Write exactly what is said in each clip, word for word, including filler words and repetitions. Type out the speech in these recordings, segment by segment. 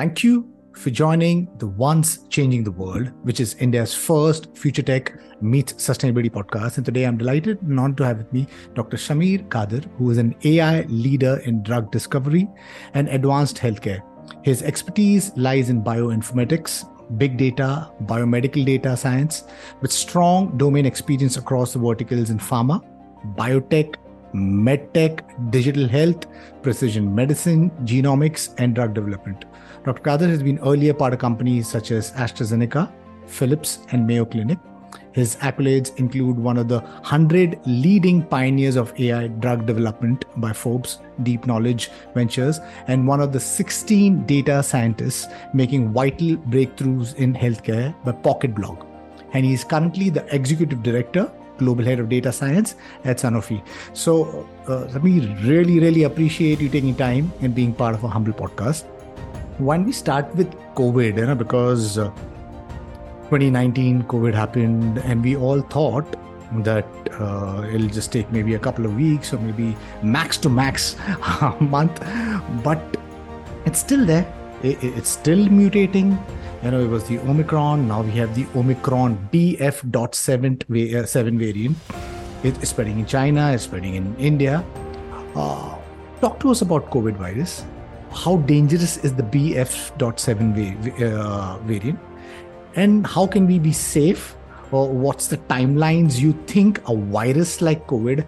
Thank you for joining the Once Changing the World, which is India's first Future Tech Meets Sustainability podcast. And today I'm delighted and honored to have with me Doctor Sameer Kadir, who is an A I leader in drug discovery and advanced healthcare. His expertise lies in bioinformatics, big data, biomedical data science, with strong domain experience across the verticals in pharma, biotech, medtech, digital health, precision medicine, genomics, and drug development. Doctor Kadir has been earlier part of companies such as AstraZeneca, Philips, and Mayo Clinic. His accolades include one of the one hundred leading pioneers of A I drug development by Forbes, Deep Knowledge Ventures, and one of the sixteen data scientists making vital breakthroughs in healthcare by Pocket Blog. And he is currently the executive director, global head of data science at Sanofi. So, uh, Sameer, really, really appreciate you taking time and being part of our humble podcast. Why don't we start with COVID, you know, because uh, twenty nineteen, COVID happened, and we all thought that uh, it'll just take maybe a couple of weeks or maybe max to max a month, but it's still there. It, it, it's still mutating. You know, it was the Omicron. Now we have the Omicron B F dot seven variant. It, it's spreading in China. It's spreading in India. Uh, talk to us about COVID virus. How dangerous is the B F dot seven variant? And how can we be safe? Or what's the timelines you think a virus like COVID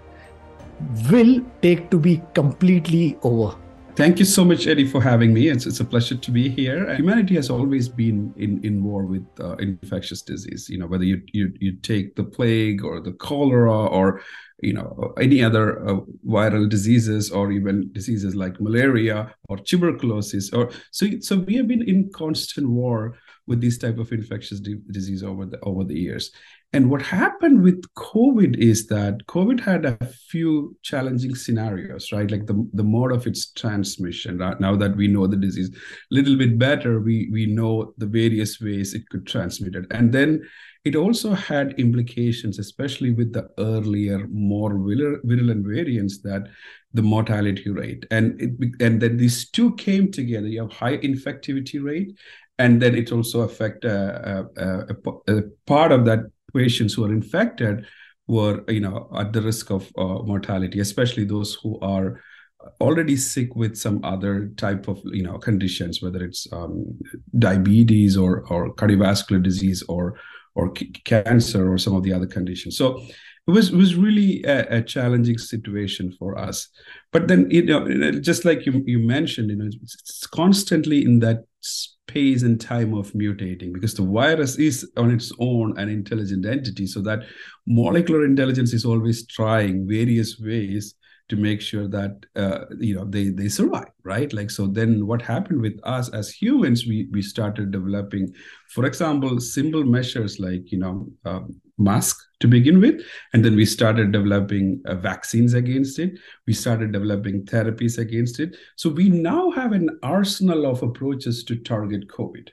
will take to be completely over? Thank you so much, Eddie, for having me. It's, it's a pleasure to be here. Humanity has always been in, in war with uh, infectious disease. You know, whether you, you you take the plague or the cholera or, you know, any other uh, viral diseases or even diseases like malaria or tuberculosis. Or so, so we have been in constant war with these type of infectious di- disease over the over the years. And what happened with COVID is that COVID had a few challenging scenarios, right? Like the, the mode of its transmission. Right? Now that we know the disease a little bit better, we, we know the various ways it could transmit it. And then it also had implications, especially with the earlier, more virulent variants, that the mortality rate. And, it, and then these two came together. You have high infectivity rate, and then it also affect uh, uh, uh, a part of that patients who are infected were, you know, at the risk of uh, mortality, especially those who are already sick with some other type of, you know, conditions, whether it's um, diabetes or or cardiovascular disease or or c- cancer or some of the other conditions. So it was was really a, a challenging situation for us. But then, you know, just like you you mentioned, you know, it's, it's constantly in that space and time of mutating, because the virus is on its own an intelligent entity, so that molecular intelligence is always trying various ways to make sure that uh, you know they they survive, right? Like, so then what happened with us as humans, we we started developing, for example, simple measures like, you know, um, mask to begin with, and then we started developing uh, vaccines against it. We started developing therapies against it. So we now have an arsenal of approaches to target COVID,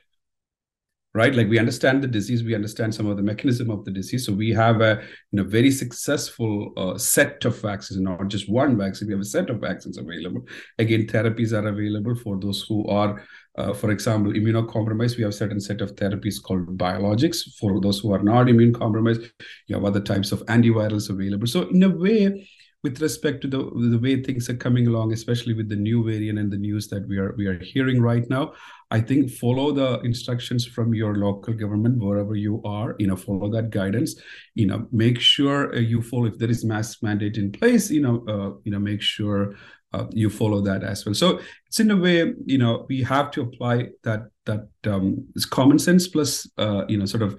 right? Like, we understand the disease, we understand some of the mechanism of the disease. So we have a, you know, very successful uh, set of vaccines, not just one vaccine. We have a set of vaccines available. Again, therapies are available for those who are, uh, for example, immunocompromised. We have a certain set of therapies called biologics. For those who are not immune compromised, you have other types of antivirals available. So in a way, with respect to the, the way things are coming along, especially with the new variant and the news that we are we are hearing right now, I think follow the instructions from your local government, wherever you are, you know, follow that guidance, you know, make sure you follow, if there is mask mandate in place, you know, uh, you know, make sure uh, you follow that as well. So it's in a way, you know, we have to apply that, that um, it's common sense plus, uh, you know, sort of,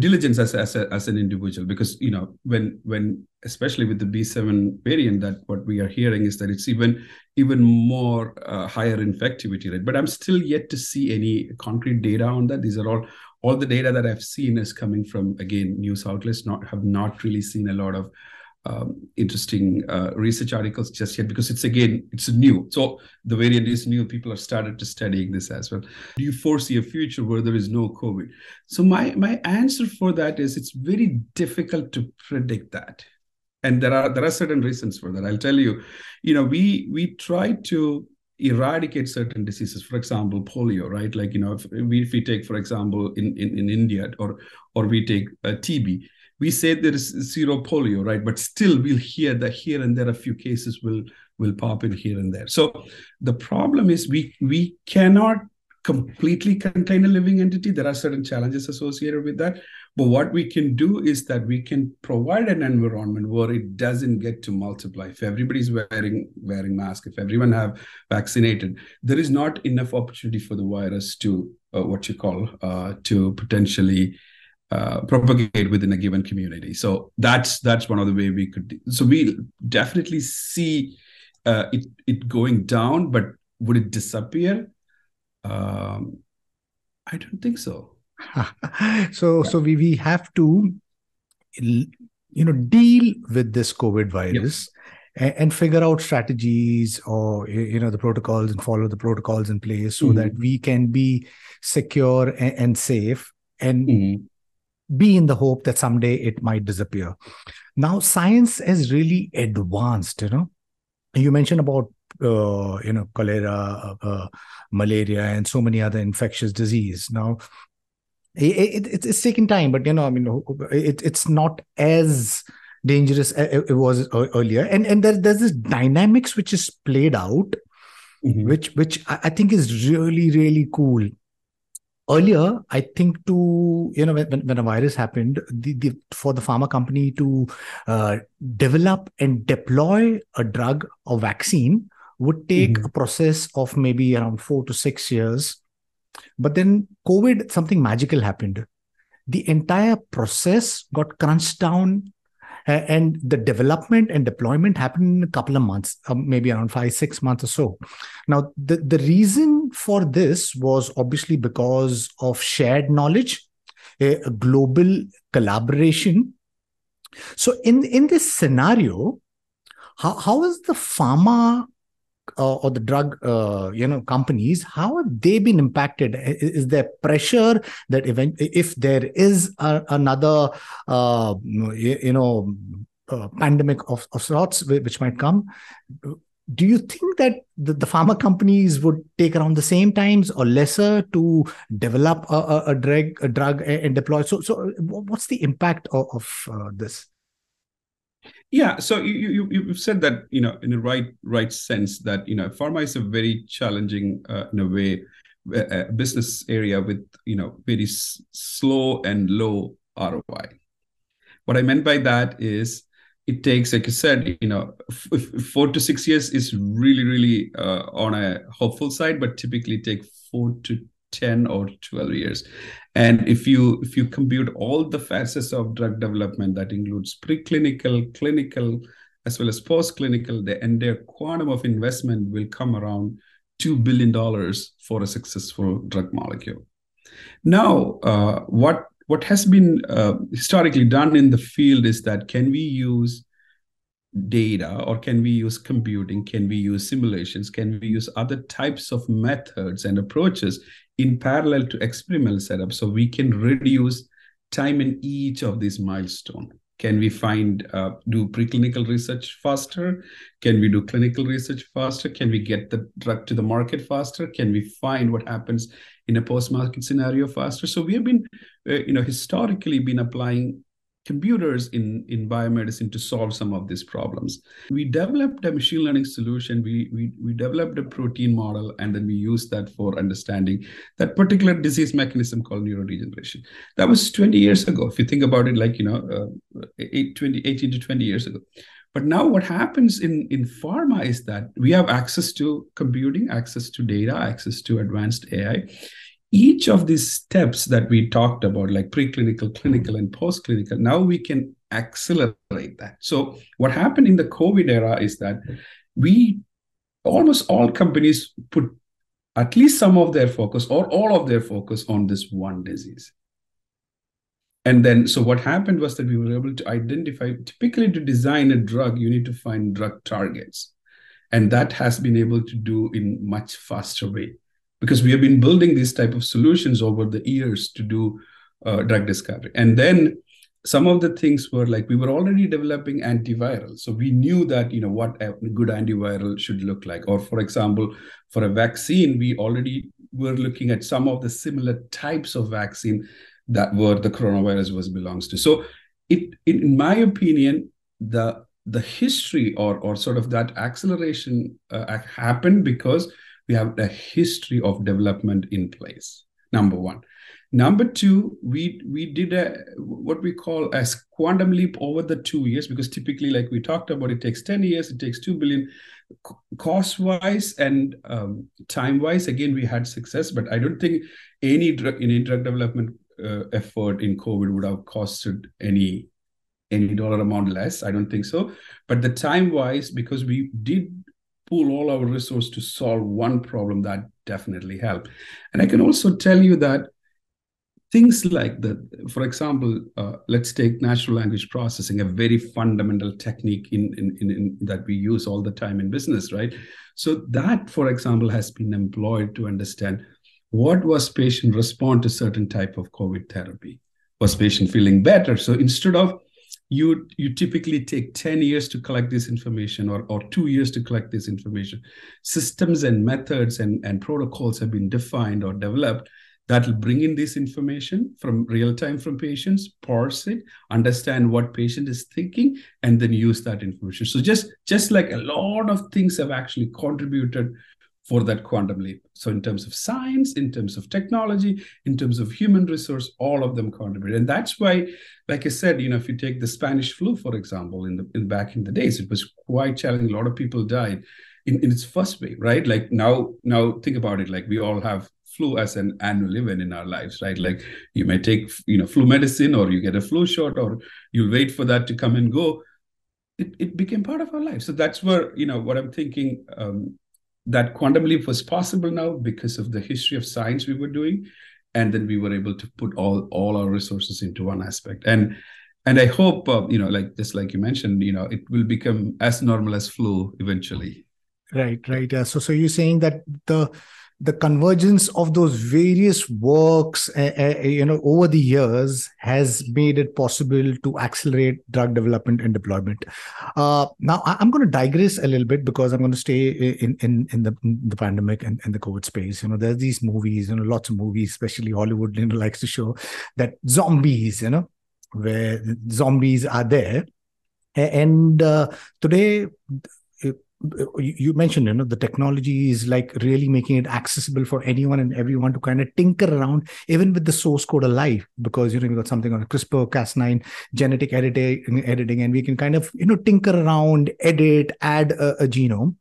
diligence as as, a, as an individual, because, you know, when when especially with the B seven variant, that what we are hearing is that it's even even more uh, higher infectivity rate. But I'm still yet to see any concrete data on that. These are all all the data that I've seen is coming from, again, news outlets. Not have not really seen a lot of um, interesting uh, research articles just yet, because it's, again, it's new. So the variant is new. People have started to studying this as well. Do you foresee a future where there is no COVID? So my, my answer for that is it's very difficult to predict that. And there are, there are certain reasons for that. I'll tell you, you know, we, we try to eradicate certain diseases, for example, polio, right? Like, you know, if we, if we take, for example, in, in, in India or or we take uh, T B, we say there is zero polio, right? But still we'll hear that here and there a few cases will will pop in here and there. So the problem is we we cannot completely contain a living entity. There are certain challenges associated with that. But what we can do is that we can provide an environment where it doesn't get to multiply. If everybody's wearing wearing masks, if everyone have vaccinated, there is not enough opportunity for the virus to uh, what you call uh, to potentially uh, propagate within a given community. So that's that's one of the way we could. Do. So we definitely see uh, it it going down, but would it disappear? Um, I don't think so. so, yeah. so we, we have to, you know, deal with this COVID virus yeah. and, and figure out strategies or, you know, the protocols and follow the protocols in place so mm-hmm. that we can be secure and, and safe and mm-hmm. be in the hope that someday it might disappear. Now, science is really advanced, you know. You mentioned about Uh, you know, cholera, uh, malaria, and so many other infectious disease. Now, it, it, it's taking time, but, you know, I mean, it, it's not as dangerous as it was earlier. And and there, there's this dynamics which is played out, mm-hmm. which which I think is really, really cool. Earlier, I think to, you know, when, when a virus happened, the, the, for the pharma company to uh, develop and deploy a drug or vaccine would take mm-hmm. a process of maybe around four to six years. But then COVID, something magical happened. The entire process got crunched down and the development and deployment happened in a couple of months, uh, maybe around five, six months or so. Now, the, the reason for this was obviously because of shared knowledge, a, a global collaboration. So in, in this scenario, how, how is the pharma Uh, or the drug, uh, you know, companies, how have they been impacted? Is, is there pressure that event, if there is a, another, uh, you, you know, uh, pandemic of, of sorts which might come? Do you think that the, the pharma companies would take around the same times or lesser to develop a, a, a drug, a drug and deploy? So, so what's the impact of, of uh, this? Yeah, so you, you you've said that, you know, in a right right sense that, you know, pharma is a very challenging uh, in a way uh, business area with, you know, very s- slow and low R O I. What I meant by that is it takes, like you said, you know, f- f- four to six years is really really uh, on a hopeful side, but typically take four to ten or twelve years. And if you if you compute all the facets of drug development, that includes preclinical, clinical, as well as post-clinical, the entire quantum of investment will come around two billion dollars for a successful drug molecule. Now, uh, what, what has been uh, historically done in the field is that can we use data or can we use computing? Can we use simulations? Can we use other types of methods and approaches in parallel to experimental setup so we can reduce time in each of these milestones? Can we find, uh, do preclinical research faster? Can we do clinical research faster? Can we get the drug to the market faster? Can we find what happens in a post-market scenario faster? So we have been, uh, you know, historically been applying computers in, in biomedicine to solve some of these problems. We developed a machine learning solution. We, we, we developed a protein model, and then we used that for understanding that particular disease mechanism called neurodegeneration. That was twenty years ago. If you think about it, like, you know, uh, eight, twenty, eighteen to twenty years ago. But now what happens in, in pharma is that we have access to computing, access to data, access to advanced A I. Each of these steps that we talked about, like preclinical, clinical, and post-clinical, now we can accelerate that. So what happened in the COVID era is that we, almost all companies put at least some of their focus or all of their focus on this one disease. And then, so what happened was that we were able to identify, typically to design a drug, you need to find drug targets. And that has been able to do in much faster way, because we have been building these type of solutions over the years to do uh, drug discovery. And then some of the things were like, we were already developing antivirals. So we knew that, you know, what a good antiviral should look like. Or for example, for a vaccine, we already were looking at some of the similar types of vaccine that were the coronavirus was belongs to. So it, it in my opinion, the the history or, or sort of that acceleration uh, happened because we have a history of development in place, number one. Number two, we we did a what we call a quantum leap over the two years, because typically, like we talked about, it takes ten years, it takes two billion dollars. Cost-wise and um, time-wise, again, we had success, but I don't think any drug, any drug development uh, effort in COVID would have costed any any dollar amount less. I don't think so. But the time-wise, because we did pool all our resources to solve one problem, that definitely helped. And I can also tell you that things like that, for example, uh, let's take natural language processing, a very fundamental technique in, in, in, in that we use all the time in business, right? So that, for example, has been employed to understand what was patient respond to certain type of COVID therapy. Was patient feeling better? So instead of you you typically take ten years to collect this information or, or two years to collect this information, systems and methods and, and protocols have been defined or developed that will bring in this information from real time from patients, parse it, understand what patient is thinking, and then use that information. So just, just like a lot of things have actually contributed for that quantum leap. So in terms of science, in terms of technology, in terms of human resource, all of them contributed. And that's why, like I said, you know, if you take the Spanish flu, for example, in the in, back in the days, it was quite challenging. A lot of people died in, in its first wave, right? Like now, now think about it, like we all have flu as an annual event in our lives, right? Like you may take, you know, flu medicine, or you get a flu shot, or you'll wait for that to come and go. It, it became part of our life. So that's where, you know, what I'm thinking, um, that quantum leap was possible now because of the history of science we were doing. And then we were able to put all, all our resources into one aspect. And, and I hope, uh, you know, like just like you mentioned, you know, it will become as normal as flu eventually. Right, right. Uh, so, so you're saying that the, the convergence of those various works, uh, uh, you know, over the years has made it possible to accelerate drug development and deployment. Uh, now, I'm going to digress a little bit because I'm going to stay in in, in the in the pandemic and, and the COVID space. You know, there's these movies, you know, lots of movies, especially Hollywood, you know, likes to show that zombies, you know, where zombies are there. And uh, today, you mentioned, you know, the technology is like really making it accessible for anyone and everyone to kind of tinker around, even with the source code alive, because, you know, we've got something on CRISPR Cas nine genetic editing, editing, and we can kind of, you know, tinker around, edit, add a, a genome.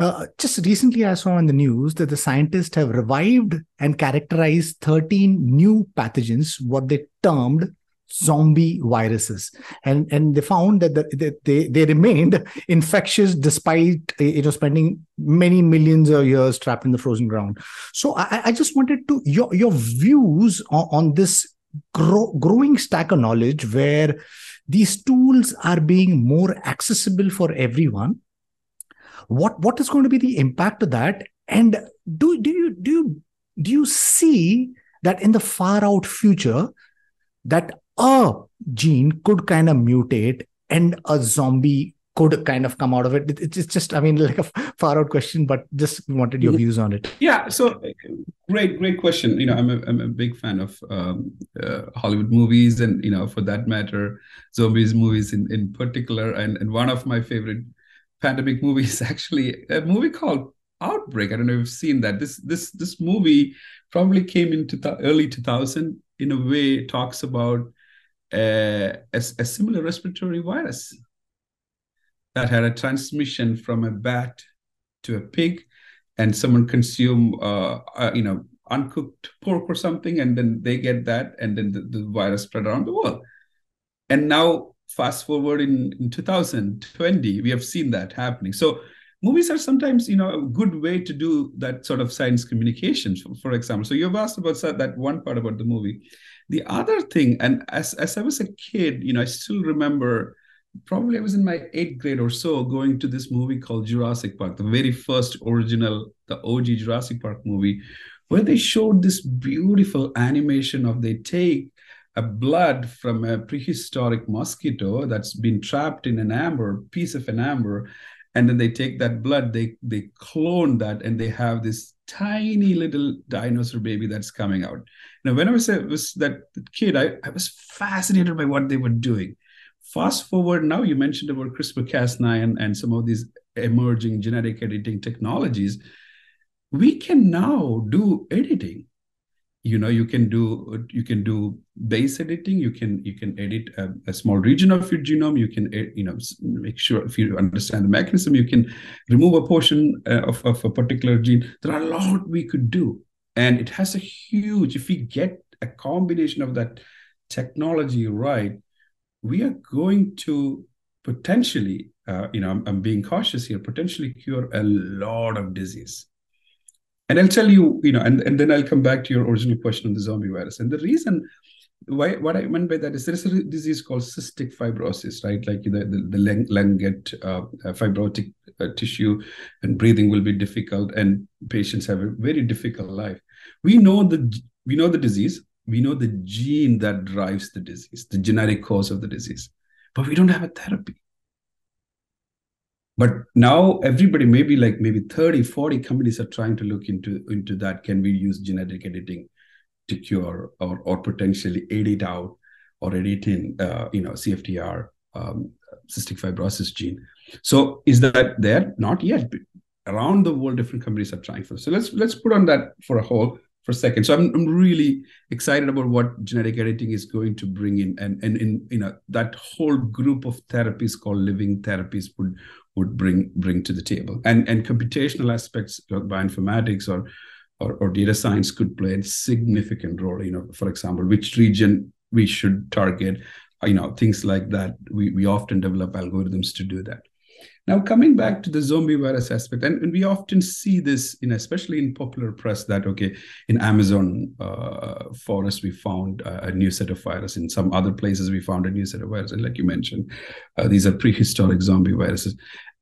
Uh, just recently, I saw in the news that the scientists have revived and characterized thirteen new pathogens, what they termed zombie viruses, and and they found that, the, that they they remained infectious despite, you know, spending many millions of years trapped in the frozen ground. So I, I just wanted to your your views on, on this grow, growing stack of knowledge where these tools are being more accessible for everyone. What what is going to be the impact of that? And do do you do you, do you see that in the far out future that a gene could kind of mutate and a zombie could kind of come out of it? It's just, I mean, like a far out question, but just wanted your views on it. Yeah, so great, great question. You know, I'm a, I'm a big fan of um, uh, Hollywood movies and, you know, for that matter, zombies movies in, in particular. And, and one of my favorite pandemic movies is actually a movie called Outbreak. I don't know if you've seen that. This this this movie probably came into the early two thousand, in a way talks about uh, a, a similar respiratory virus that had a transmission from a bat to a pig, and someone consume, uh, uh, you know, uncooked pork or something, and then they get that, and then the, the virus spread around the world. And now fast forward in, in two thousand twenty, we have seen that happening. So movies are sometimes, you know, a good way to do that sort of science communication, for, for example. So you've asked about that one part about the movie. The other thing, and as, as I was a kid, you know, I still remember, probably I was in my eighth grade or so, going to this movie called Jurassic Park, the very first original, the O G Jurassic Park movie, where they showed this beautiful animation of they take a blood from a prehistoric mosquito that's been trapped in an amber, piece of an amber, and then they take that blood, they they clone that, and they have this tiny little dinosaur baby that's coming out. Now, when I was, a, was that kid, I, I was fascinated by what they were doing. Fast forward now, you mentioned about CRISPR Cas nine and, and some of these emerging genetic editing technologies. We can now do editing. You know, you can do you can do base editing. You can you can edit a, a small region of your genome. You can you know make sure if you understand the mechanism, you can remove a portion of, of a particular gene. There are a lot we could do, and it has a huge. If we get a combination of that technology right, we are going to potentially, uh, you know, I'm, I'm being cautious here, potentially cure a lot of disease. And I'll tell you, you know, and, and then I'll come back to your original question on the zombie virus. And the reason why, what I meant by that is there's a disease called cystic fibrosis, right? Like the, the, the lung, lung get uh, fibrotic uh, tissue and breathing will be difficult and patients have a very difficult life. We know the, we know the disease. We know the gene that drives the disease, the genetic cause of the disease, but we don't have a therapy. But now everybody, maybe like maybe thirty, forty companies are trying to look into, into that. Can we use genetic editing to cure or, or potentially edit out or edit in, uh, you know, C F T R, um, cystic fibrosis gene? So is that there? Not yet. But around the world, different companies are trying for. So let's let's put on that for a whole for a second. So I'm, I'm really excited about what genetic editing is going to bring in. And, and in you know that whole group of therapies called living therapies would would bring bring to the table. And and computational aspects like bioinformatics or, or or data science could play a significant role, you know, for example, which region we should target, you know, things like that. We we often develop algorithms to do that. Now, coming back to the zombie virus aspect, and, and we often see this, in, especially in popular press, that, okay, in Amazon uh, forest, we found a new set of virus. In some other places, we found a new set of virus. And like you mentioned, uh, these are prehistoric zombie viruses.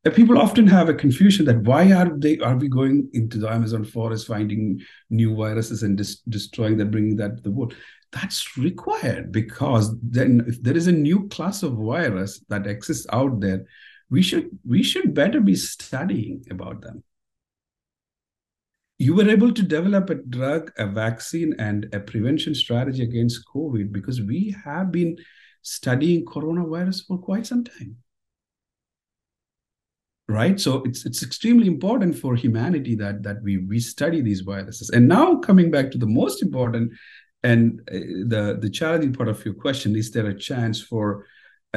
And people often have a confusion that why are they are we going into the Amazon forest, finding new viruses and dis- destroying that, bringing that to the world? That's required because then if there is a new class of virus that exists out there, We should we should better be studying about them. You were able to develop a drug, a vaccine, and a prevention strategy against COVID because we have been studying coronavirus for quite some time, right? So it's it's extremely important for humanity that that we we study these viruses. And now coming back to the most important and the the challenging part of your question: is there a chance for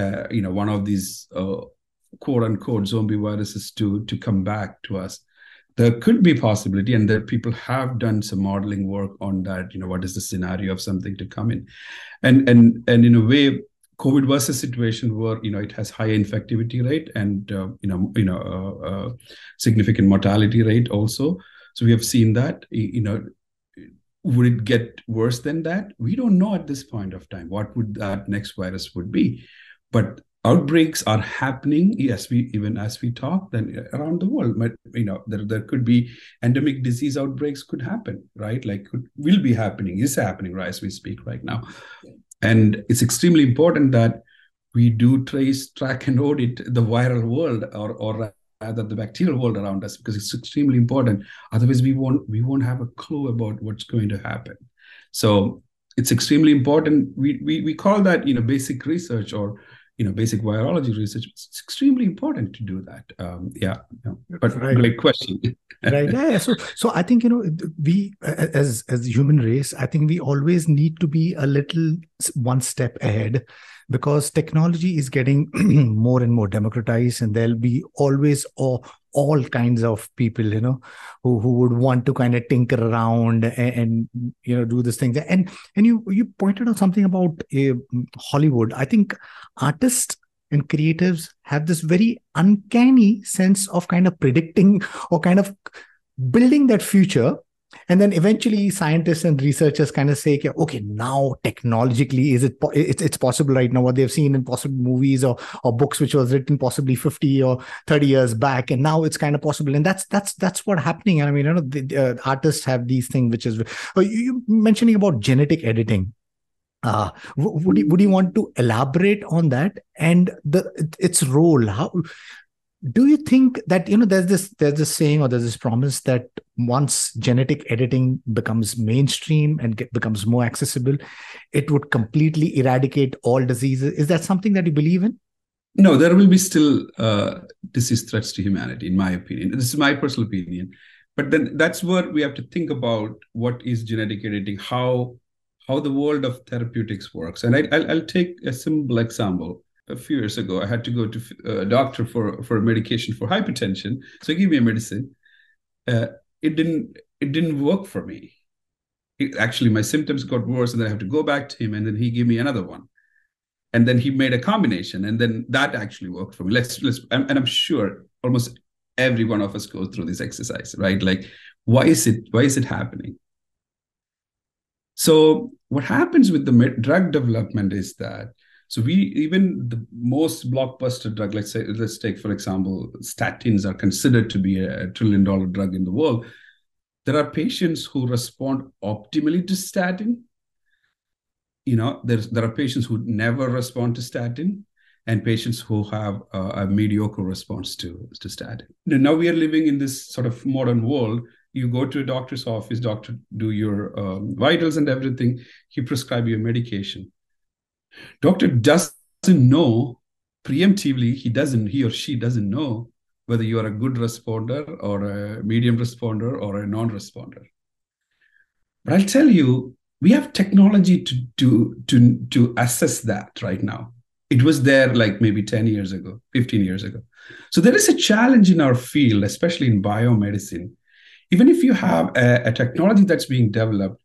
uh, you know one of these Uh, quote unquote zombie viruses to to come back to us? There could be possibility, and that people have done some modeling work on that. You know, what is the scenario of something to come in? And and and in a way, COVID was a situation where you know it has high infectivity rate and uh, you know you know uh, uh, significant mortality rate also. So we have seen that. You know, would it get worse than that? We don't know at this point of time what would that next virus would be, but outbreaks are happening, yes, we even as we talk, then around the world. But, you know, there, there could be endemic disease outbreaks could happen, right? Like could, will be happening, is happening right as we speak right now. And it's extremely important that we do trace, track, and audit the viral world or or rather the bacterial world around us because it's extremely important. Otherwise, we won't we won't have a clue about what's going to happen. So it's extremely important. We we we call that, you know, basic research or you know, basic virology research. It's extremely important to do that. Um, yeah, no, but right. Great question. Right. Yeah, yeah. So, so I think, you know, we as as the human race, I think we always need to be a little one step ahead because technology is getting more and more democratized, and there'll be always all, all kinds of people, you know, who, who would want to kind of tinker around and, and you know, do these things. And and you you pointed out something about uh, Hollywood. I think artists and creatives have this very uncanny sense of kind of predicting or kind of building that future. And then eventually scientists and researchers kind of say, okay, now technologically, is it po- it's, it's possible right now what they've seen in possible movies or, or books, which was written possibly fifty or thirty years back. And now it's kind of possible. And that's that's that's what's happening. And I mean, you know, the, uh, artists have these things, which is uh, you mentioning about genetic editing. Uh, would you, would you want to elaborate on that and the its role? How do you think that, you know, there's this there's this saying or there's this promise that once genetic editing becomes mainstream and get, becomes more accessible, it would completely eradicate all diseases. Is that something that you believe in? No, there will be still uh, disease threats to humanity, in my opinion. This is my personal opinion. But then that's where we have to think about what is genetic editing, how how the world of therapeutics works. And I, I'll, I'll take a simple example. A few years ago, I had to go to a doctor for, for a medication for hypertension. So he gave me a medicine. Uh, it didn't it didn't work for me. It, actually, my symptoms got worse, and then I have to go back to him, and then he gave me another one. And then he made a combination, and then that actually worked for me. Let's, let's, and I'm sure almost every one of us goes through this exercise, right? Like, why is it, why is it happening? So what happens with the drug development is that, so we, even the most blockbuster drug, let's say, let's take, for example, statins are considered to be a trillion dollar drug in the world. There are patients who respond optimally to statin. You know, there's, there are patients who never respond to statin and patients who have a, a mediocre response to, to statin. Now we are living in this sort of modern world. You go to a doctor's office, doctor do your um, vitals and everything. He prescribes you a medication. Doctor doesn't know, preemptively, he doesn't, he or she doesn't know whether you are a good responder or a medium responder or a non-responder. But I'll tell you, we have technology to, to, to, to assess that right now. It was there like maybe ten years ago, fifteen years ago. So there is a challenge in our field, especially in biomedicine. Even if you have a, a technology that's being developed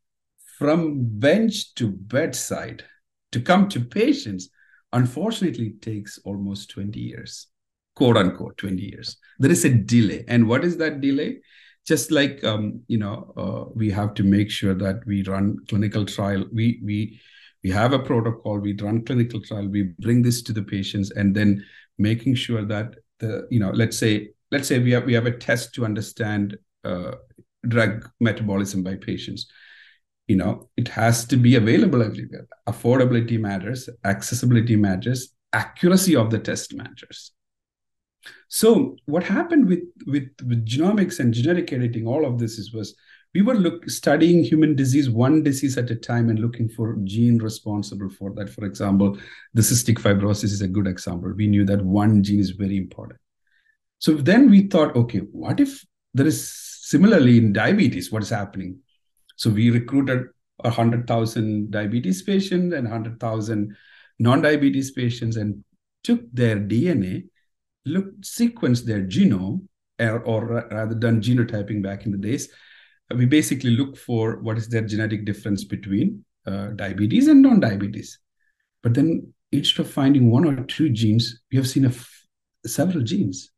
from bench to bedside to come to patients, unfortunately, it takes almost twenty years, quote unquote, twenty years. There is a delay. And what is that delay? Just like, um, you know, uh, we have to make sure that we run clinical trial. We we we have a protocol. We run clinical trial. We bring this to the patients, and then making sure that the you know, let's say let's say we have we have a test to understand uh, drug metabolism by patients. You know, it has to be available everywhere. Affordability matters. Accessibility matters. Accuracy of the test matters. So what happened with, with, with genomics and genetic editing, all of this is was we were look, studying human disease, one disease at a time and looking for gene responsible for that. For example, the cystic fibrosis is a good example. We knew that one gene is very important. So then we thought, okay, what if there is similarly in diabetes, what is happening? So we recruited one hundred thousand diabetes patients and one hundred thousand non-diabetes patients and took their D N A, looked, sequenced their genome, or, or rather done genotyping back in the days. We basically look for what is their genetic difference between uh, diabetes and non-diabetes. But then instead of finding one or two genes, we have seen a f- several genes.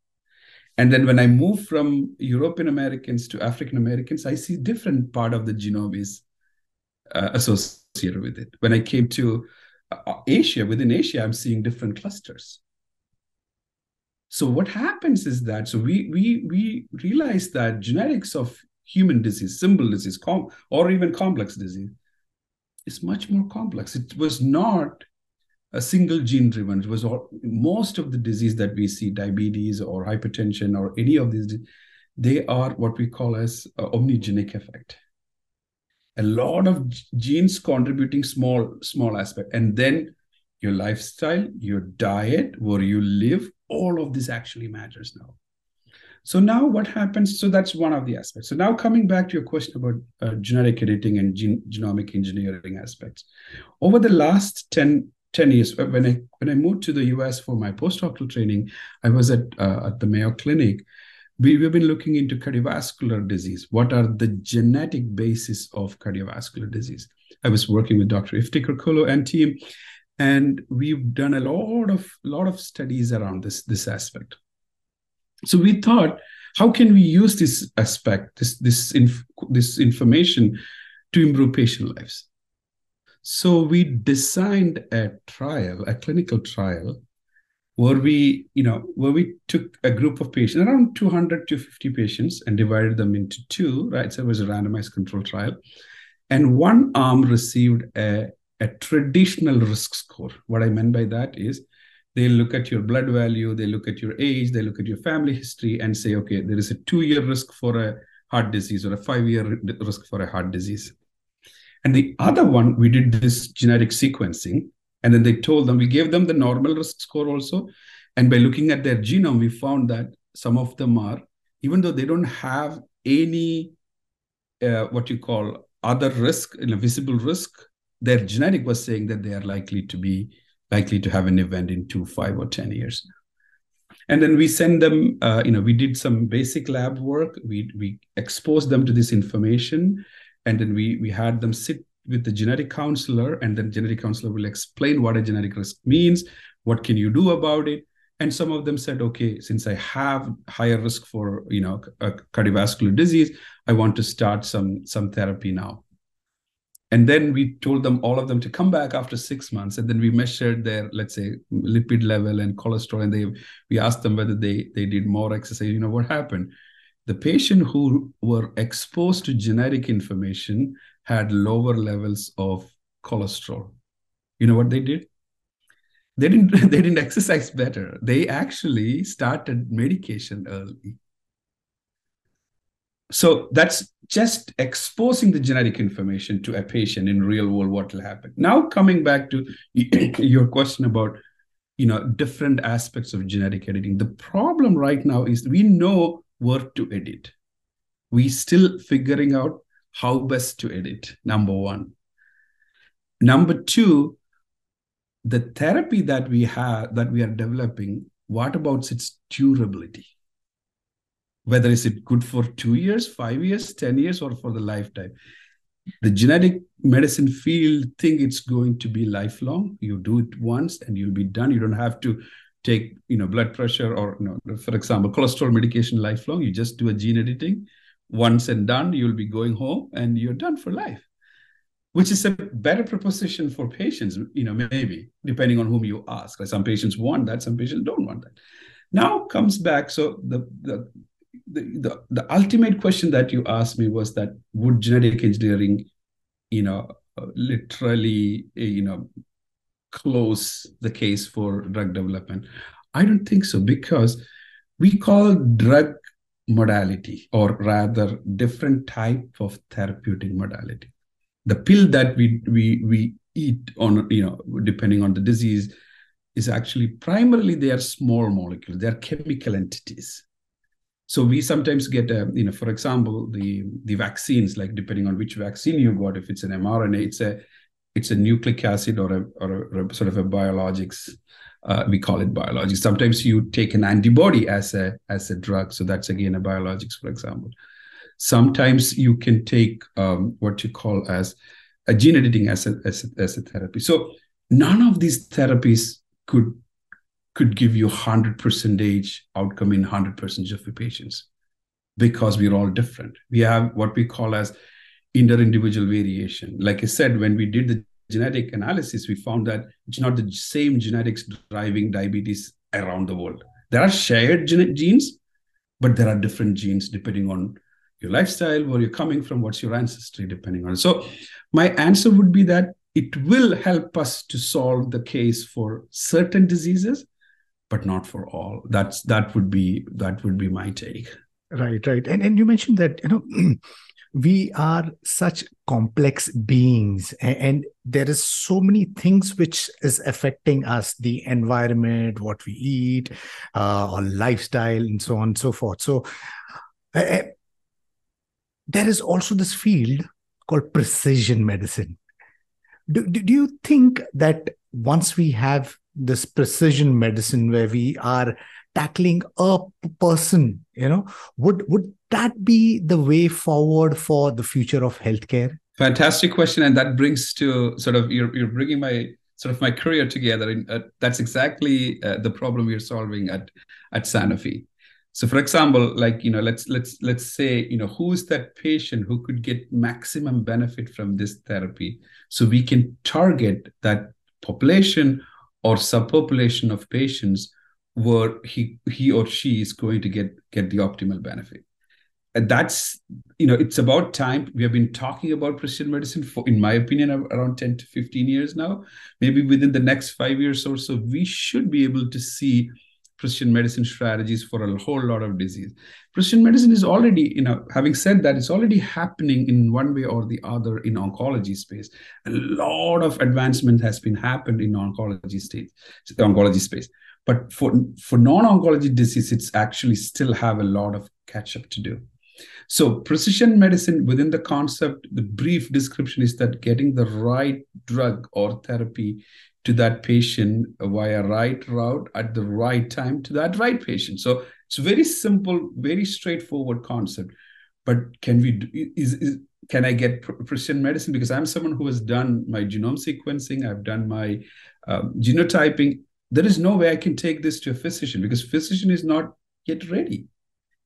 And then when I move from European Americans to African Americans, I see different part of the genome is uh, associated with it. When I came to uh, Asia, within Asia, I'm seeing different clusters. So what happens is that, so we we we realize that genetics of human disease, simple disease, com- or even complex disease is much more complex. It was not a single gene driven. It was all, most of the disease that we see, diabetes or hypertension or any of these, they are what we call as uh, omnigenic effect. A lot of genes contributing small, small aspect. And then your lifestyle, your diet, where you live, all of this actually matters now. So now what happens? So that's one of the aspects. So now coming back to your question about uh, genetic editing and gen- genomic engineering aspects. Over the last ten years, when I when I moved to the U S for my postdoctoral training, I was at uh, at the Mayo Clinic. We, we've been looking into cardiovascular disease. What are the genetic basis of cardiovascular disease? I was working with Doctor Iftikhar Kulo and team. And we've done a lot of lot of studies around this, this aspect. So we thought, how can we use this aspect, this this inf- this information to improve patient lives? So we designed a trial, a clinical trial, where we, you know, where we took a group of patients, around two hundred to fifty patients, and divided them into two, right? So it was a randomized control trial. And one arm received a a traditional risk score. What I meant by that is they look at your blood value, they look at your age, they look at your family history and say, okay, there is a two-year risk for a heart disease or a five-year risk for a heart disease. And the other one, we did this genetic sequencing, and then they told them, we gave them the normal risk score also. And by looking at their genome, we found that some of them are, even though they don't have any, uh, what you call other risk, you know, visible risk, their genetic was saying that they are likely to be likely to have an event in two, five, or ten years. And then we send them, uh, you know, we did some basic lab work. We we exposed them to this information, and then we we had them sit with the genetic counselor, and then genetic counselor will explain what a genetic risk means, what can you do about it. And some of them said, okay, since I have higher risk for, you know, a cardiovascular disease, I want to start some, some therapy now. And then we told them, all of them, to come back after six months. And then we measured their, let's say, lipid level and cholesterol. And they we asked them whether they, they did more exercise. You know, what happened? The patient who were exposed to genetic information had lower levels of cholesterol. You know what they did? They didn't, they didn't exercise better. They actually started medication early. So that's just exposing the genetic information to a patient in real world, what will happen. Now, coming back to your question about, you know, different aspects of genetic editing. The problem right now is we know where to edit. We're still figuring out how best to edit, number one. Number two, the therapy that we have, that we are developing, what about its durability? Whether is it good for two years, five years, ten years, or for the lifetime? The genetic medicine field think it's going to be lifelong. You do it once and you'll be done. You don't have to take, you know, blood pressure or, you know, for example, cholesterol medication lifelong. You just do a gene editing once and done. You'll be going home and you're done for life, which is a better proposition for patients, you know, maybe, depending on whom you ask. Like, some patients want that, some patients don't want that. Now comes back, so the, the, the, the, the ultimate question that you asked me was that, would genetic engineering, you know, literally, you know, close the case for drug development? I don't think so, because we call drug modality, or rather different type of therapeutic modality. The pill that we we we eat on, you know, depending on the disease, is actually primarily they are small molecules. They are chemical entities. So we sometimes get, a, you know, for example, the the vaccines, like depending on which vaccine you got, if it's an mRNA, it's a it's a nucleic acid or a or a, sort of a biologics. Uh, we call it biologics. Sometimes you take an antibody as a as a drug. So that's again a biologics, for example. Sometimes you can take um, what you call as a gene editing as a, as a, as a therapy. So none of these therapies could could give you one hundred percent outcome in one hundred percent of the patients, because we're all different. We have what we call as inter-individual variation. Like I said, when we did the genetic analysis, we found that it's not the same genetics driving diabetes around the world. There are shared genes, but there are different genes depending on your lifestyle, where you're coming from, what's your ancestry, depending on it. So my answer would be that it will help us to solve the case for certain diseases, but not for all. That's that would be that would be my take. Right, right. And and you mentioned that, you know, we are such complex beings, and, and there is so many things which is affecting us: the environment, what we eat, uh, our lifestyle, and so on and so forth. So. Uh, There is also this field called precision medicine. Do, do, do you think that once we have this precision medicine where we are tackling a person, you know, would, would that be the way forward for the future of healthcare? Fantastic question. And that brings to sort of, you're, you're bringing my sort of my career together. In, uh, that's exactly uh, the problem we're solving at, at Sanofi. So, for example, like, you know, let's let's let's say, you know, who's that patient who could get maximum benefit from this therapy? So we can target that population or subpopulation of patients where he he or she is going to get, get the optimal benefit. And that's, you know, it's about time. We have been talking about precision medicine for, in my opinion, around ten to fifteen years now. Maybe within the next five years or so, we should be able to see precision medicine strategies for a whole lot of disease. Precision medicine is already, you know, having said that, it's already happening in one way or the other in oncology space. A lot of advancement has been happened in oncology state, the oncology space. But for, for non-oncology disease, it's actually still have a lot of catch up to do. So precision medicine within the concept, the brief description is that getting the right drug or therapy to that patient via right route at the right time to that right patient. So it's very simple, very straightforward concept. But can we do, is, is can I get precision medicine? Because I'm someone who has done my genome sequencing, I've done my um, genotyping. There is no way I can take this to a physician because physician is not yet ready.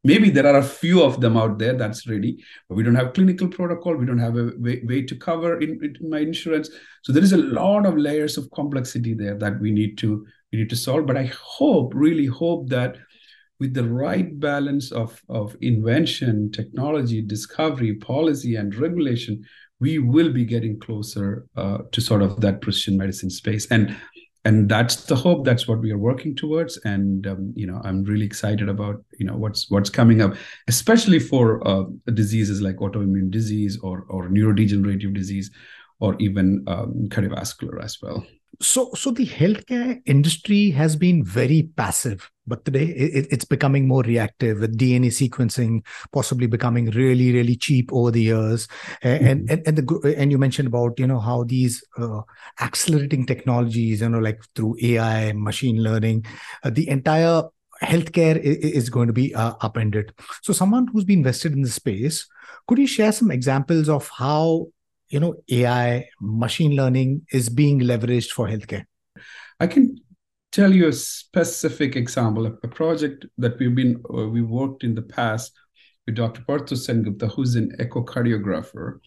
Maybe there are a few of them out there that's ready, but we don't have clinical protocol. We don't have a way, way to cover in, in my insurance. So there is a lot of layers of complexity there that we need to we need to solve. But I hope, really hope that with the right balance of, of invention, technology, discovery, policy, and regulation, we will be getting closer uh, to sort of that precision medicine space. And And that's the hope. That's what we are working towards. And, um, you know, I'm really excited about, you know, what's what's coming up, especially for uh, diseases like autoimmune disease or or neurodegenerative disease or even um, cardiovascular as well. So so the healthcare industry has been very passive, but today it, it's becoming more reactive with D N A sequencing possibly becoming really, really cheap over the years. And mm-hmm. and, and, the, and you mentioned about, you know, how these uh, accelerating technologies, you know, like through A I, machine learning, uh, the entire healthcare is going to be uh, upended. So someone who's been invested in the space, could you share some examples of how you know, A I, machine learning is being leveraged for healthcare? I can tell you a specific example of a project that we've been, uh, we worked in the past with Doctor Partho Sengupta, who's an echocardiographer.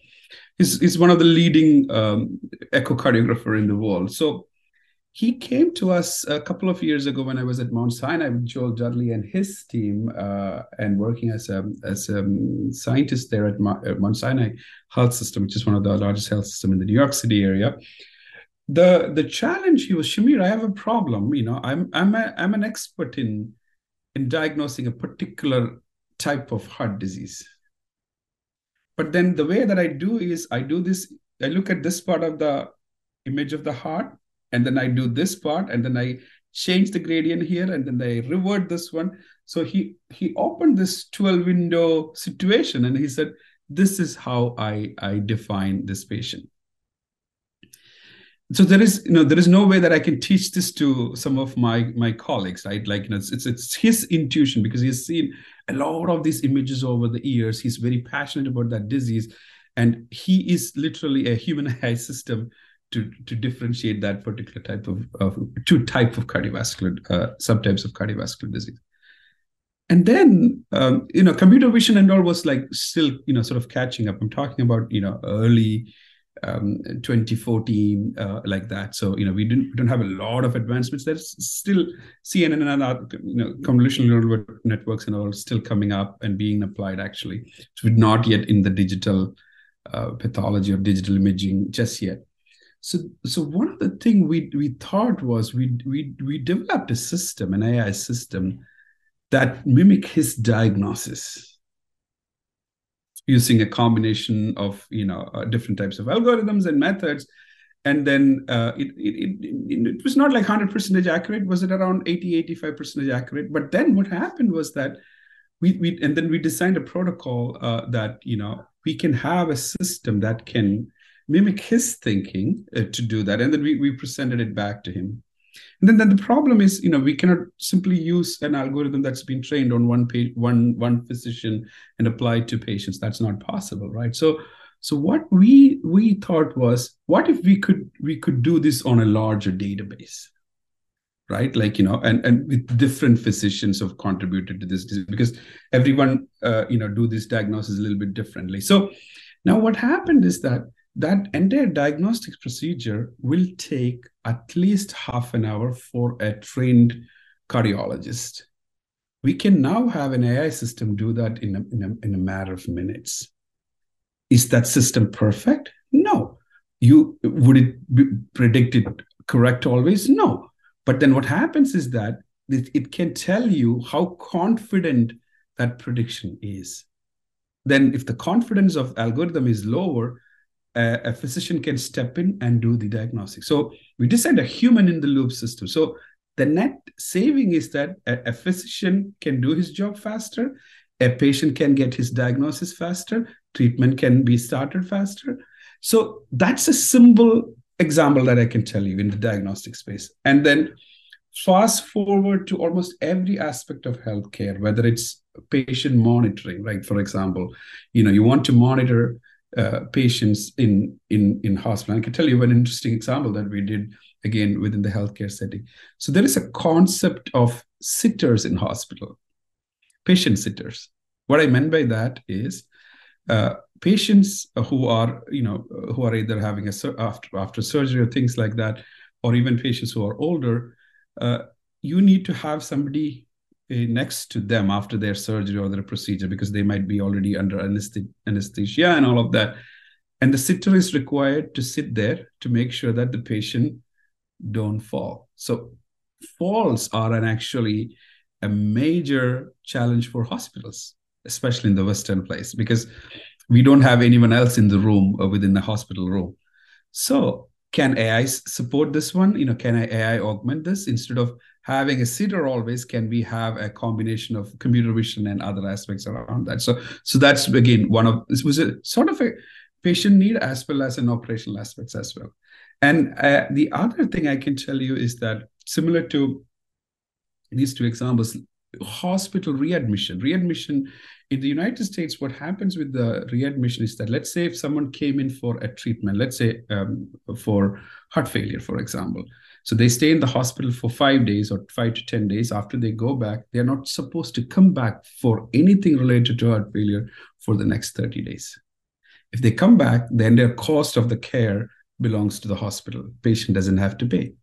He's, he's one of the leading um, echocardiographer in the world. So he came to us a couple of years ago when I was at Mount Sinai with Joel Dudley and his team uh, and working as a, as a scientist there at, Ma- at Mount Sinai Health System, which is one of the largest health systems in the New York City area. The the challenge he was, Shamir, I have a problem. You know, I'm I'm a, I'm an expert in in diagnosing a particular type of heart disease. But then the way that I do is I do this, I look at this part of the image of the heart, and then I do this part, and then I change the gradient here, and then I revert this one. So he he opened this twelve window situation, and he said, this is how I, I define this patient. So there is, you know, there is no way that I can teach this to some of my, my colleagues, right? Like, you know, it's, it's his intuition because he's seen a lot of these images over the years. He's very passionate about that disease, and he is literally a human A I system To, to differentiate that particular type of, of two type of cardiovascular, uh, subtypes of cardiovascular disease. And then, um, you know, computer vision and all was like still, you know, sort of catching up. I'm talking about, you know, early um, twenty fourteen, uh, like that. So, you know, we didn't we don't have a lot of advancements. There's still C N N and other, you know, convolutional neural networks and all still coming up and being applied actually. So we're not yet in the digital uh, pathology or digital imaging just yet. So, so one of the things we we thought was we we we developed a system, an A I system, that mimic his diagnosis using a combination of you know uh, different types of algorithms and methods, and then uh, it, it it it was not like one hundred percent accurate. Was it around eighty, eighty-five percent accurate? But then what happened was that we we and then we designed a protocol uh, that you know we can have a system that can mimic his thinking uh, to do that. And then we, we presented it back to him. And then, then the problem is, you know, we cannot simply use an algorithm that's been trained on one page, one, one physician and apply it to patients. That's not possible, right? So, so what we we thought was, what if we could we could do this on a larger database, right? Like, you know, and, and with different physicians who have contributed to this disease because everyone, uh, you know, do this diagnosis a little bit differently. So now what happened is that that entire diagnostic procedure will take at least half an hour for a trained cardiologist. We can now have an A I system do that in a, in a, in a matter of minutes. Is that system perfect? No. You would it be predict it correct always? No. But then what happens is that it, it can tell you how confident that prediction is. Then if the confidence of algorithm is lower, uh, a physician can step in and do the diagnostic. So we designed a human in the loop system. So the net saving is that a, a physician can do his job faster, a patient can get his diagnosis faster, treatment can be started faster. So that's a simple example that I can tell you in the diagnostic space. And then fast forward to almost every aspect of healthcare, whether it's patient monitoring, right? For example, you know, you want to monitor uh, patients in, in, in hospital. And I can tell you an interesting example that we did, again, within the healthcare setting. So there is a concept of sitters in hospital, patient sitters. What I meant by that is uh, patients who are, you know, who are either having a sur- after, after surgery or things like that, or even patients who are older, uh, you need to have somebody next to them after their surgery or their procedure, because they might be already under anesthesia and all of that. And the sitter is required to sit there to make sure that the patient don't fall. So falls are an actually a major challenge for hospitals, especially in the Western place, because we don't have anyone else in the room or within the hospital room. So can A I support this one? You know, can A I augment this? Instead of having a sitter always, can we have a combination of computer vision and other aspects around that? So, so that's, again, one of, this was a sort of a patient need as well as an operational aspects as well. And uh, the other thing I can tell you is that, similar to these two examples, hospital readmission. Readmission in the United States, what happens with the readmission is that, let's say if someone came in for a treatment, let's say um, for heart failure, for example. So they stay in the hospital for five days or five to ten days. After they go back, they're not supposed to come back for anything related to heart failure for the next thirty days. If they come back, then their cost of the care belongs to the hospital. Patient doesn't have to pay.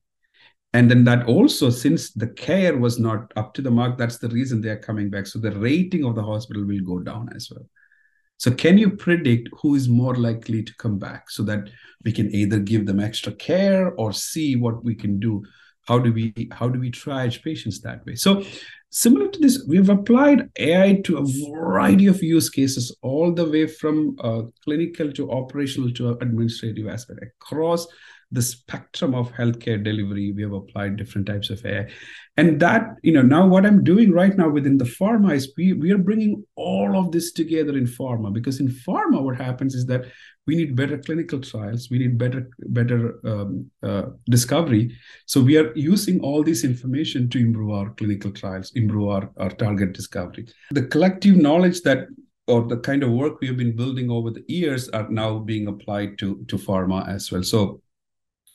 And then that also, since the care was not up to the mark, that's the reason they are coming back. So the rating of the hospital will go down as well. So can you predict who is more likely to come back so that we can either give them extra care or see what we can do? How do we, how do we triage patients that way? So similar to this, we've applied A I to a variety of use cases, all the way from uh, clinical to operational to administrative aspect. Across the spectrum of healthcare delivery, we have applied different types of A I. And that, you know, now what I'm doing right now within the pharma is we, we are bringing all of this together in pharma, because in pharma, what happens is that we need better clinical trials, we need better, better um, uh, discovery. So we are using all this information to improve our clinical trials, improve our, our target discovery. The collective knowledge that, or the kind of work we have been building over the years, are now being applied to, to pharma as well. So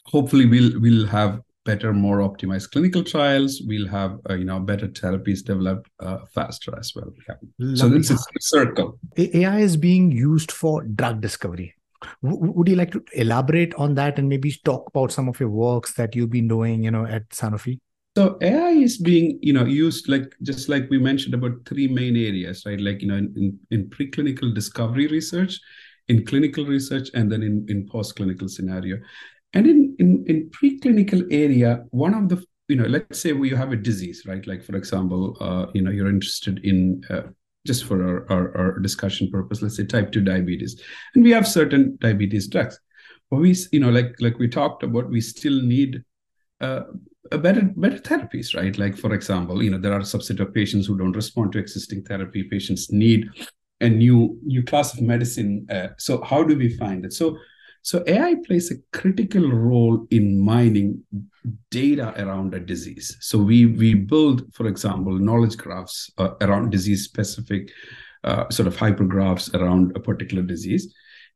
hopefully we'll we'll have better, more optimized clinical trials. We'll have uh, you know better therapies developed uh, faster as well. Yeah. So it's a circle. A I is being used for drug discovery. W- would you like to elaborate on that and maybe talk about some of your works that you've been doing, you know, at Sanofi? So A I is being you know used, like just like we mentioned, about three main areas, right? Like you know in in, in preclinical discovery research, in clinical research, and then in in post-clinical scenario. And in, in, in preclinical area, one of the, you know, let's say we have a disease, right? Like, for example, uh, you know, you're interested in, uh, just for our, our, our discussion purpose, let's say type two diabetes. And we have certain diabetes drugs. But we, you know, like like we talked about, we still need uh, a better, better therapies, right? Like, for example, you know, there are a subset of patients who don't respond to existing therapy. Patients need a new, new class of medicine. Uh, so how do we find it? So So A I plays a critical role in mining data around a disease. So we we build, for example, knowledge graphs uh, around disease-specific uh, sort of hypergraphs around a particular disease,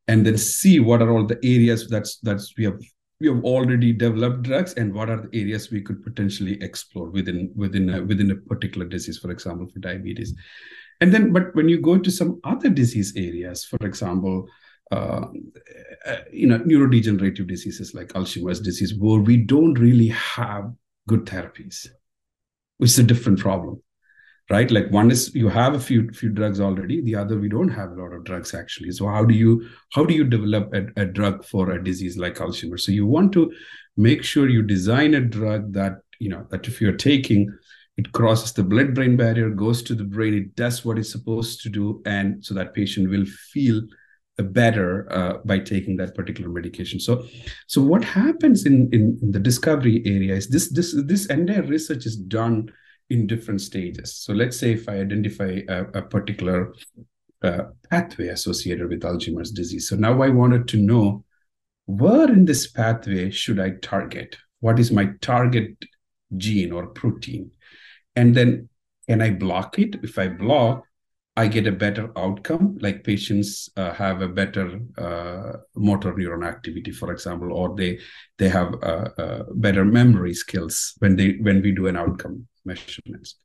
and then see what are all the areas that's that's we have we have already developed drugs, and what are the areas we could potentially explore within within a, within a particular disease, for example, for diabetes. And then, but when you go to some other disease areas, for example, Uh, you know, neurodegenerative diseases like Alzheimer's disease, where we don't really have good therapies, which is a different problem, right? Like one is you have a few few drugs already. The other, we don't have a lot of drugs actually. So how do you how do you develop a, a drug for a disease like Alzheimer's? So you want to make sure you design a drug that, you know, that if you're taking, it crosses the blood-brain barrier, goes to the brain, it does what it's supposed to do, and so that patient will feel better uh, by taking that particular medication. So, so what happens in, in, in the discovery area is this, this, this entire research is done in different stages. So let's say if I identify a, a particular uh, pathway associated with Alzheimer's disease. So now I wanted to know where in this pathway should I target? What is my target gene or protein? And then can I block it? If I block, I get a better outcome, like patients uh, have a better uh, motor neuron activity, for example, or they they have uh, uh, better memory skills when they when we do an outcome measurements.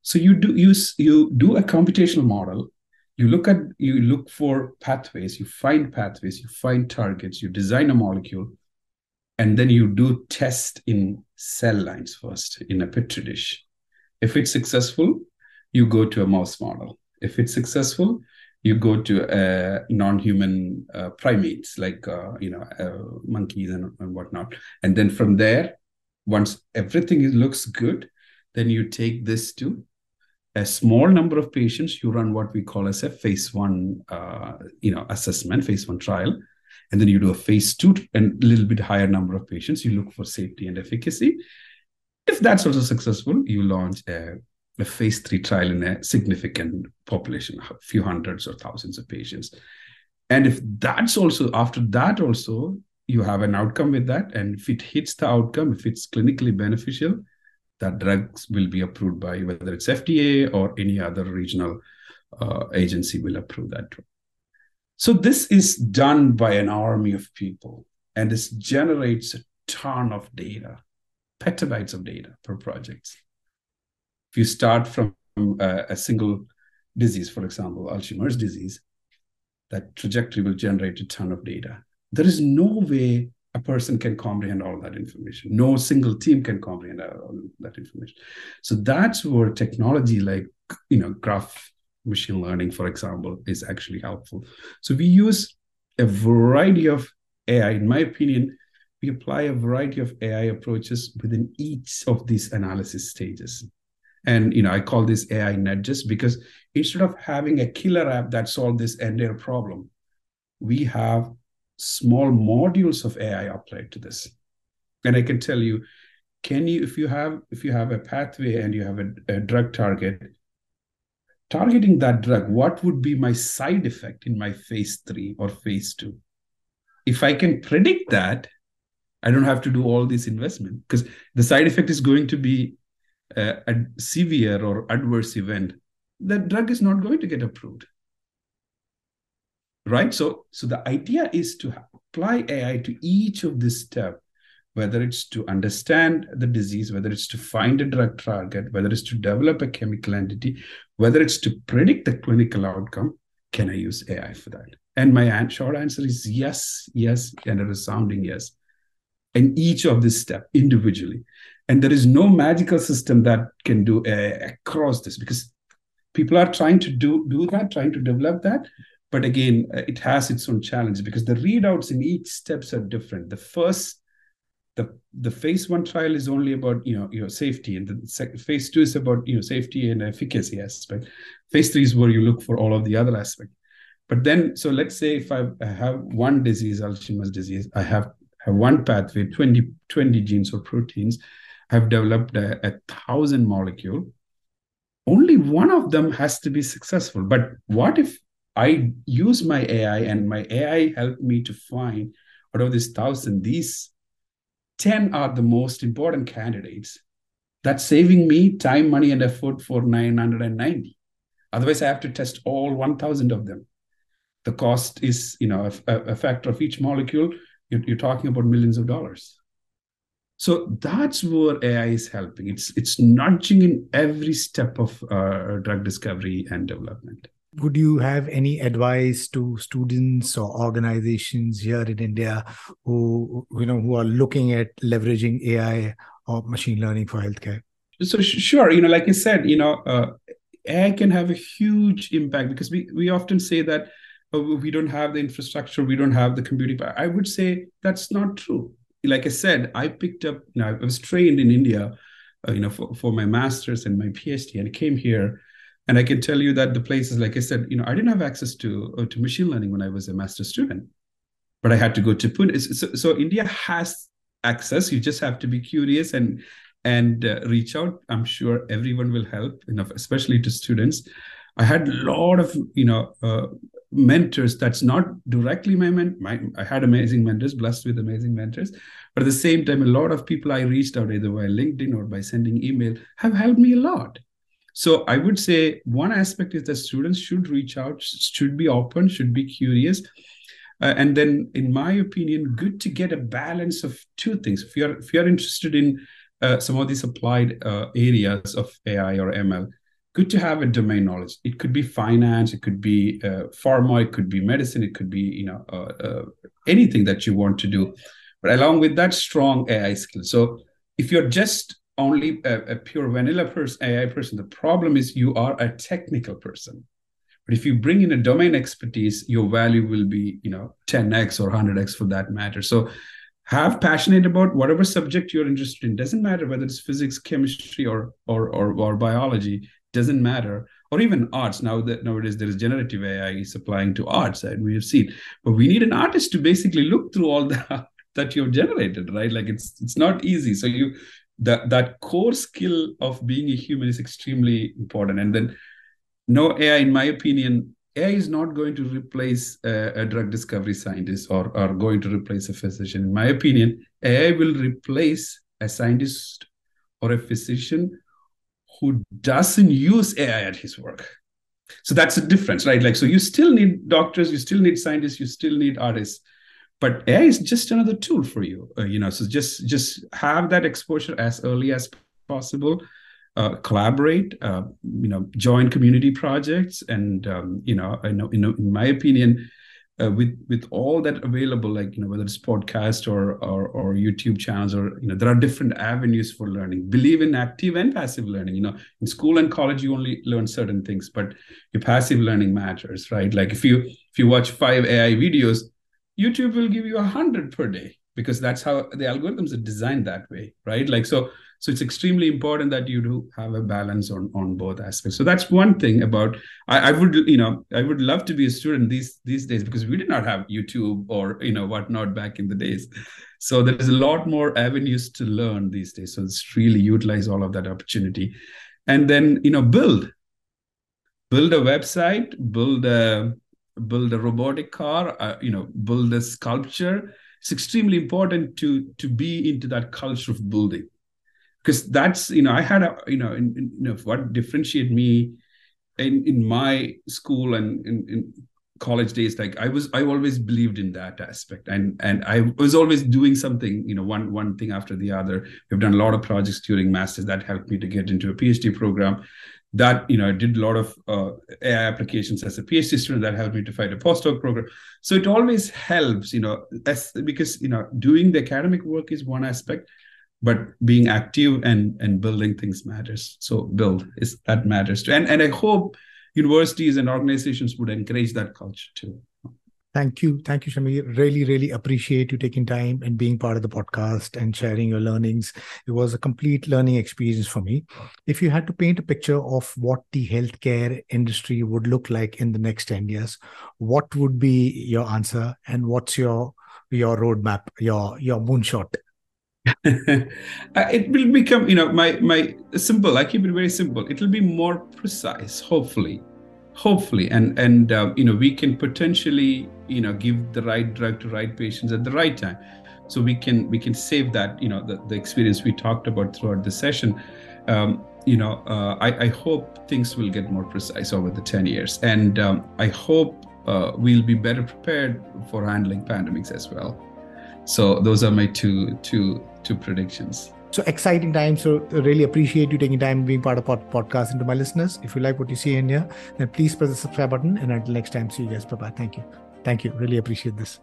So you do you you do a computational model. You look at you look for pathways. You find pathways. You find targets. You design a molecule, and then you do test in cell lines first in a petri dish. If it's successful, you go to a mouse model. If it's successful, you go to uh, non-human uh, primates, like uh, you know uh, monkeys and, and whatnot. And then from there, once everything is, looks good, then you take this to a small number of patients. You run what we call as a phase one, uh, you know, assessment, phase one trial, and then you do a phase two and a little bit higher number of patients. You look for safety and efficacy. If that's also successful, you launch a a phase three trial in a significant population, a few hundreds or thousands of patients. And if that's also, after that also, you have an outcome with that. And if it hits the outcome, if it's clinically beneficial, that drugs will be approved by whether it's F D A or any other regional uh, agency will approve that drug. So this is done by an army of people. And this generates a ton of data, petabytes of data per projects. If you start from uh, a single disease, for example, Alzheimer's disease, that trajectory will generate a ton of data. There is no way a person can comprehend all that information. No single team can comprehend all that information. So that's where technology like, you know, graph machine learning, for example, is actually helpful. So we use a variety of A I. In my opinion, we apply a variety of A I approaches within each of these analysis stages. And, you know, I call this A I nudges because instead of having a killer app that solves this entire problem, we have small modules of A I applied to this. And I can tell you, can you, if you have, if you have a pathway and you have a, a drug target, targeting that drug, what would be my side effect in my phase three or phase two? If I can predict that, I don't have to do all this investment because the side effect is going to be Uh, a severe or adverse event, that drug is not going to get approved, right? So, so the idea is to apply A I to each of this step, whether it's to understand the disease, whether it's to find a drug target, whether it's to develop a chemical entity, whether it's to predict the clinical outcome. Can I use A I for that? And my short answer is yes, yes, and a resounding yes. And each of this step individually. And there is no magical system that can do uh, across this because people are trying to do, do that, trying to develop that. But again, it has its own challenge because the readouts in each steps are different. The first, the, the phase one trial is only about, you know, your safety. And the second, phase two is about, you know, safety and efficacy aspect. Phase three is where you look for all of the other aspects. But then, so let's say if I have one disease, Alzheimer's disease, I have, have one pathway, twenty, twenty genes or proteins. Have developed a, a thousand molecule. Only one of them has to be successful. But what if I use my A I and my A I helped me to find out of this thousand, these ten are the most important candidates. That's saving me time, money, and effort for nine hundred ninety. Otherwise, I have to test all one thousand of them. The cost is, you know, a, a factor of each molecule. You're, you're talking about millions of dollars. So that's where A I is helping. It's it's nudging in every step of uh, drug discovery and development. Would you have any advice to students or organizations here in India who you know who are looking at leveraging A I or machine learning for healthcare? So sh- sure, you know, like you said, you know, uh, air can have a huge impact, because we, we often say that uh, we don't have the infrastructure, we don't have the computing power. I would say that's not true. Like I said, I picked up, you know, I was trained in India, uh, you know, for, for my master's and my PhD, and I came here. And I can tell you that the places, like I said, you know, I didn't have access to, uh, to machine learning when I was a master's student, but I had to go to Pune. So, so India has access. You just have to be curious and and uh, reach out. I'm sure everyone will help, you know, especially to students. I had a lot of, you know, uh, mentors. That's not directly my mentor. I had amazing mentors, blessed with amazing mentors. But at the same time, a lot of people I reached out either by LinkedIn or by sending email have helped me a lot. So I would say one aspect is that students should reach out, should be open, should be curious. Uh, and then, in my opinion, good to get a balance of two things. If you're if you're interested in uh, some of these applied uh, areas of A I or M L, good to have a domain knowledge. It could be finance, it could be uh, pharma, it could be medicine, it could be, you know, uh, uh, anything that you want to do. But along with that, strong A I skills. So if you're just only a, a pure vanilla person, A I person, the problem is you are a technical person. But if you bring in a domain expertise, your value will be, you know, ten x or one hundred x for that matter. So have passionate about whatever subject you're interested in. Doesn't matter whether it's physics, chemistry, or or or, or biology. Doesn't matter. Or even arts. Now that nowadays there is generative A I is applying to arts, and we have seen. But we need an artist to basically look through all the that you've generated, right? Like it's it's not easy. So you that that core skill of being a human is extremely important. And then, no A I, in my opinion, A I is not going to replace a, a drug discovery scientist or, or going to replace a physician. In my opinion, A I will replace a scientist or a physician who doesn't use A I at his work. So that's the difference, right? Like, so you still need doctors, you still need scientists, you still need artists, but A I is just another tool for you. Uh, you know, so just, just have that exposure as early as possible. Uh, collaborate, uh, you know, join community projects, and um, you know, I know, you know, in my opinion, uh, with with all that available, like you know, whether it's podcast or, or or YouTube channels, or you know, there are different avenues for learning. Believe in active and passive learning. You know, in school and college, you only learn certain things, but your passive learning matters, right? Like if you if you watch five A I videos, YouTube will give you a hundred per day, because that's how the algorithms are designed that way, right? Like so. So it's extremely important that you do have a balance on, on both aspects. So that's one thing about, I, I would, you know, I would love to be a student these these days, because we did not have YouTube or, you know, whatnot back in the days. So there's a lot more avenues to learn these days. So it's really utilize all of that opportunity. And then, you know, build, build a website, build a, build a robotic car, uh, you know, build a sculpture. It's extremely important to, to be into that culture of building. Because that's, you know, I had, a, you know, in, in, you know, what differentiated me in, in my school and in, in college days, like I was, I always believed in that aspect. And and I was always doing something, you know, one one thing after the other. We've done a lot of projects during masters that helped me to get into a PhD program. That, you know, I did a lot of uh, A I applications as a PhD student that helped me to find a postdoc program. So it always helps, you know, as, because, you know, doing the academic work is one aspect, but being active and, and building things matters. So build is that matters too. And, and I hope universities and organizations would encourage that culture too. Thank you. Thank you, Sameer. Really, really appreciate you taking time and being part of the podcast and sharing your learnings. It was a complete learning experience for me. If you had to paint a picture of what the healthcare industry would look like in the next ten years, what would be your answer, and what's your, your roadmap, your, your moonshot? It will become, you know, my my simple, I keep it very simple. It'll be more precise, hopefully, hopefully. And, and uh, you know, we can potentially, you know, give the right drug to right patients at the right time. So we can we can save that, you know, the, the experience we talked about throughout the session. Um, you know, uh, I, I hope things will get more precise over the ten years. And um, I hope uh, we'll be better prepared for handling pandemics as well. So those are my two, two, two predictions. So exciting time. So really appreciate you taking time being part of pod- podcast. And to my listeners, if you like what you see in here, then please press the subscribe button. And until next time, see you guys. Bye-bye. Thank you. Thank you. Really appreciate this.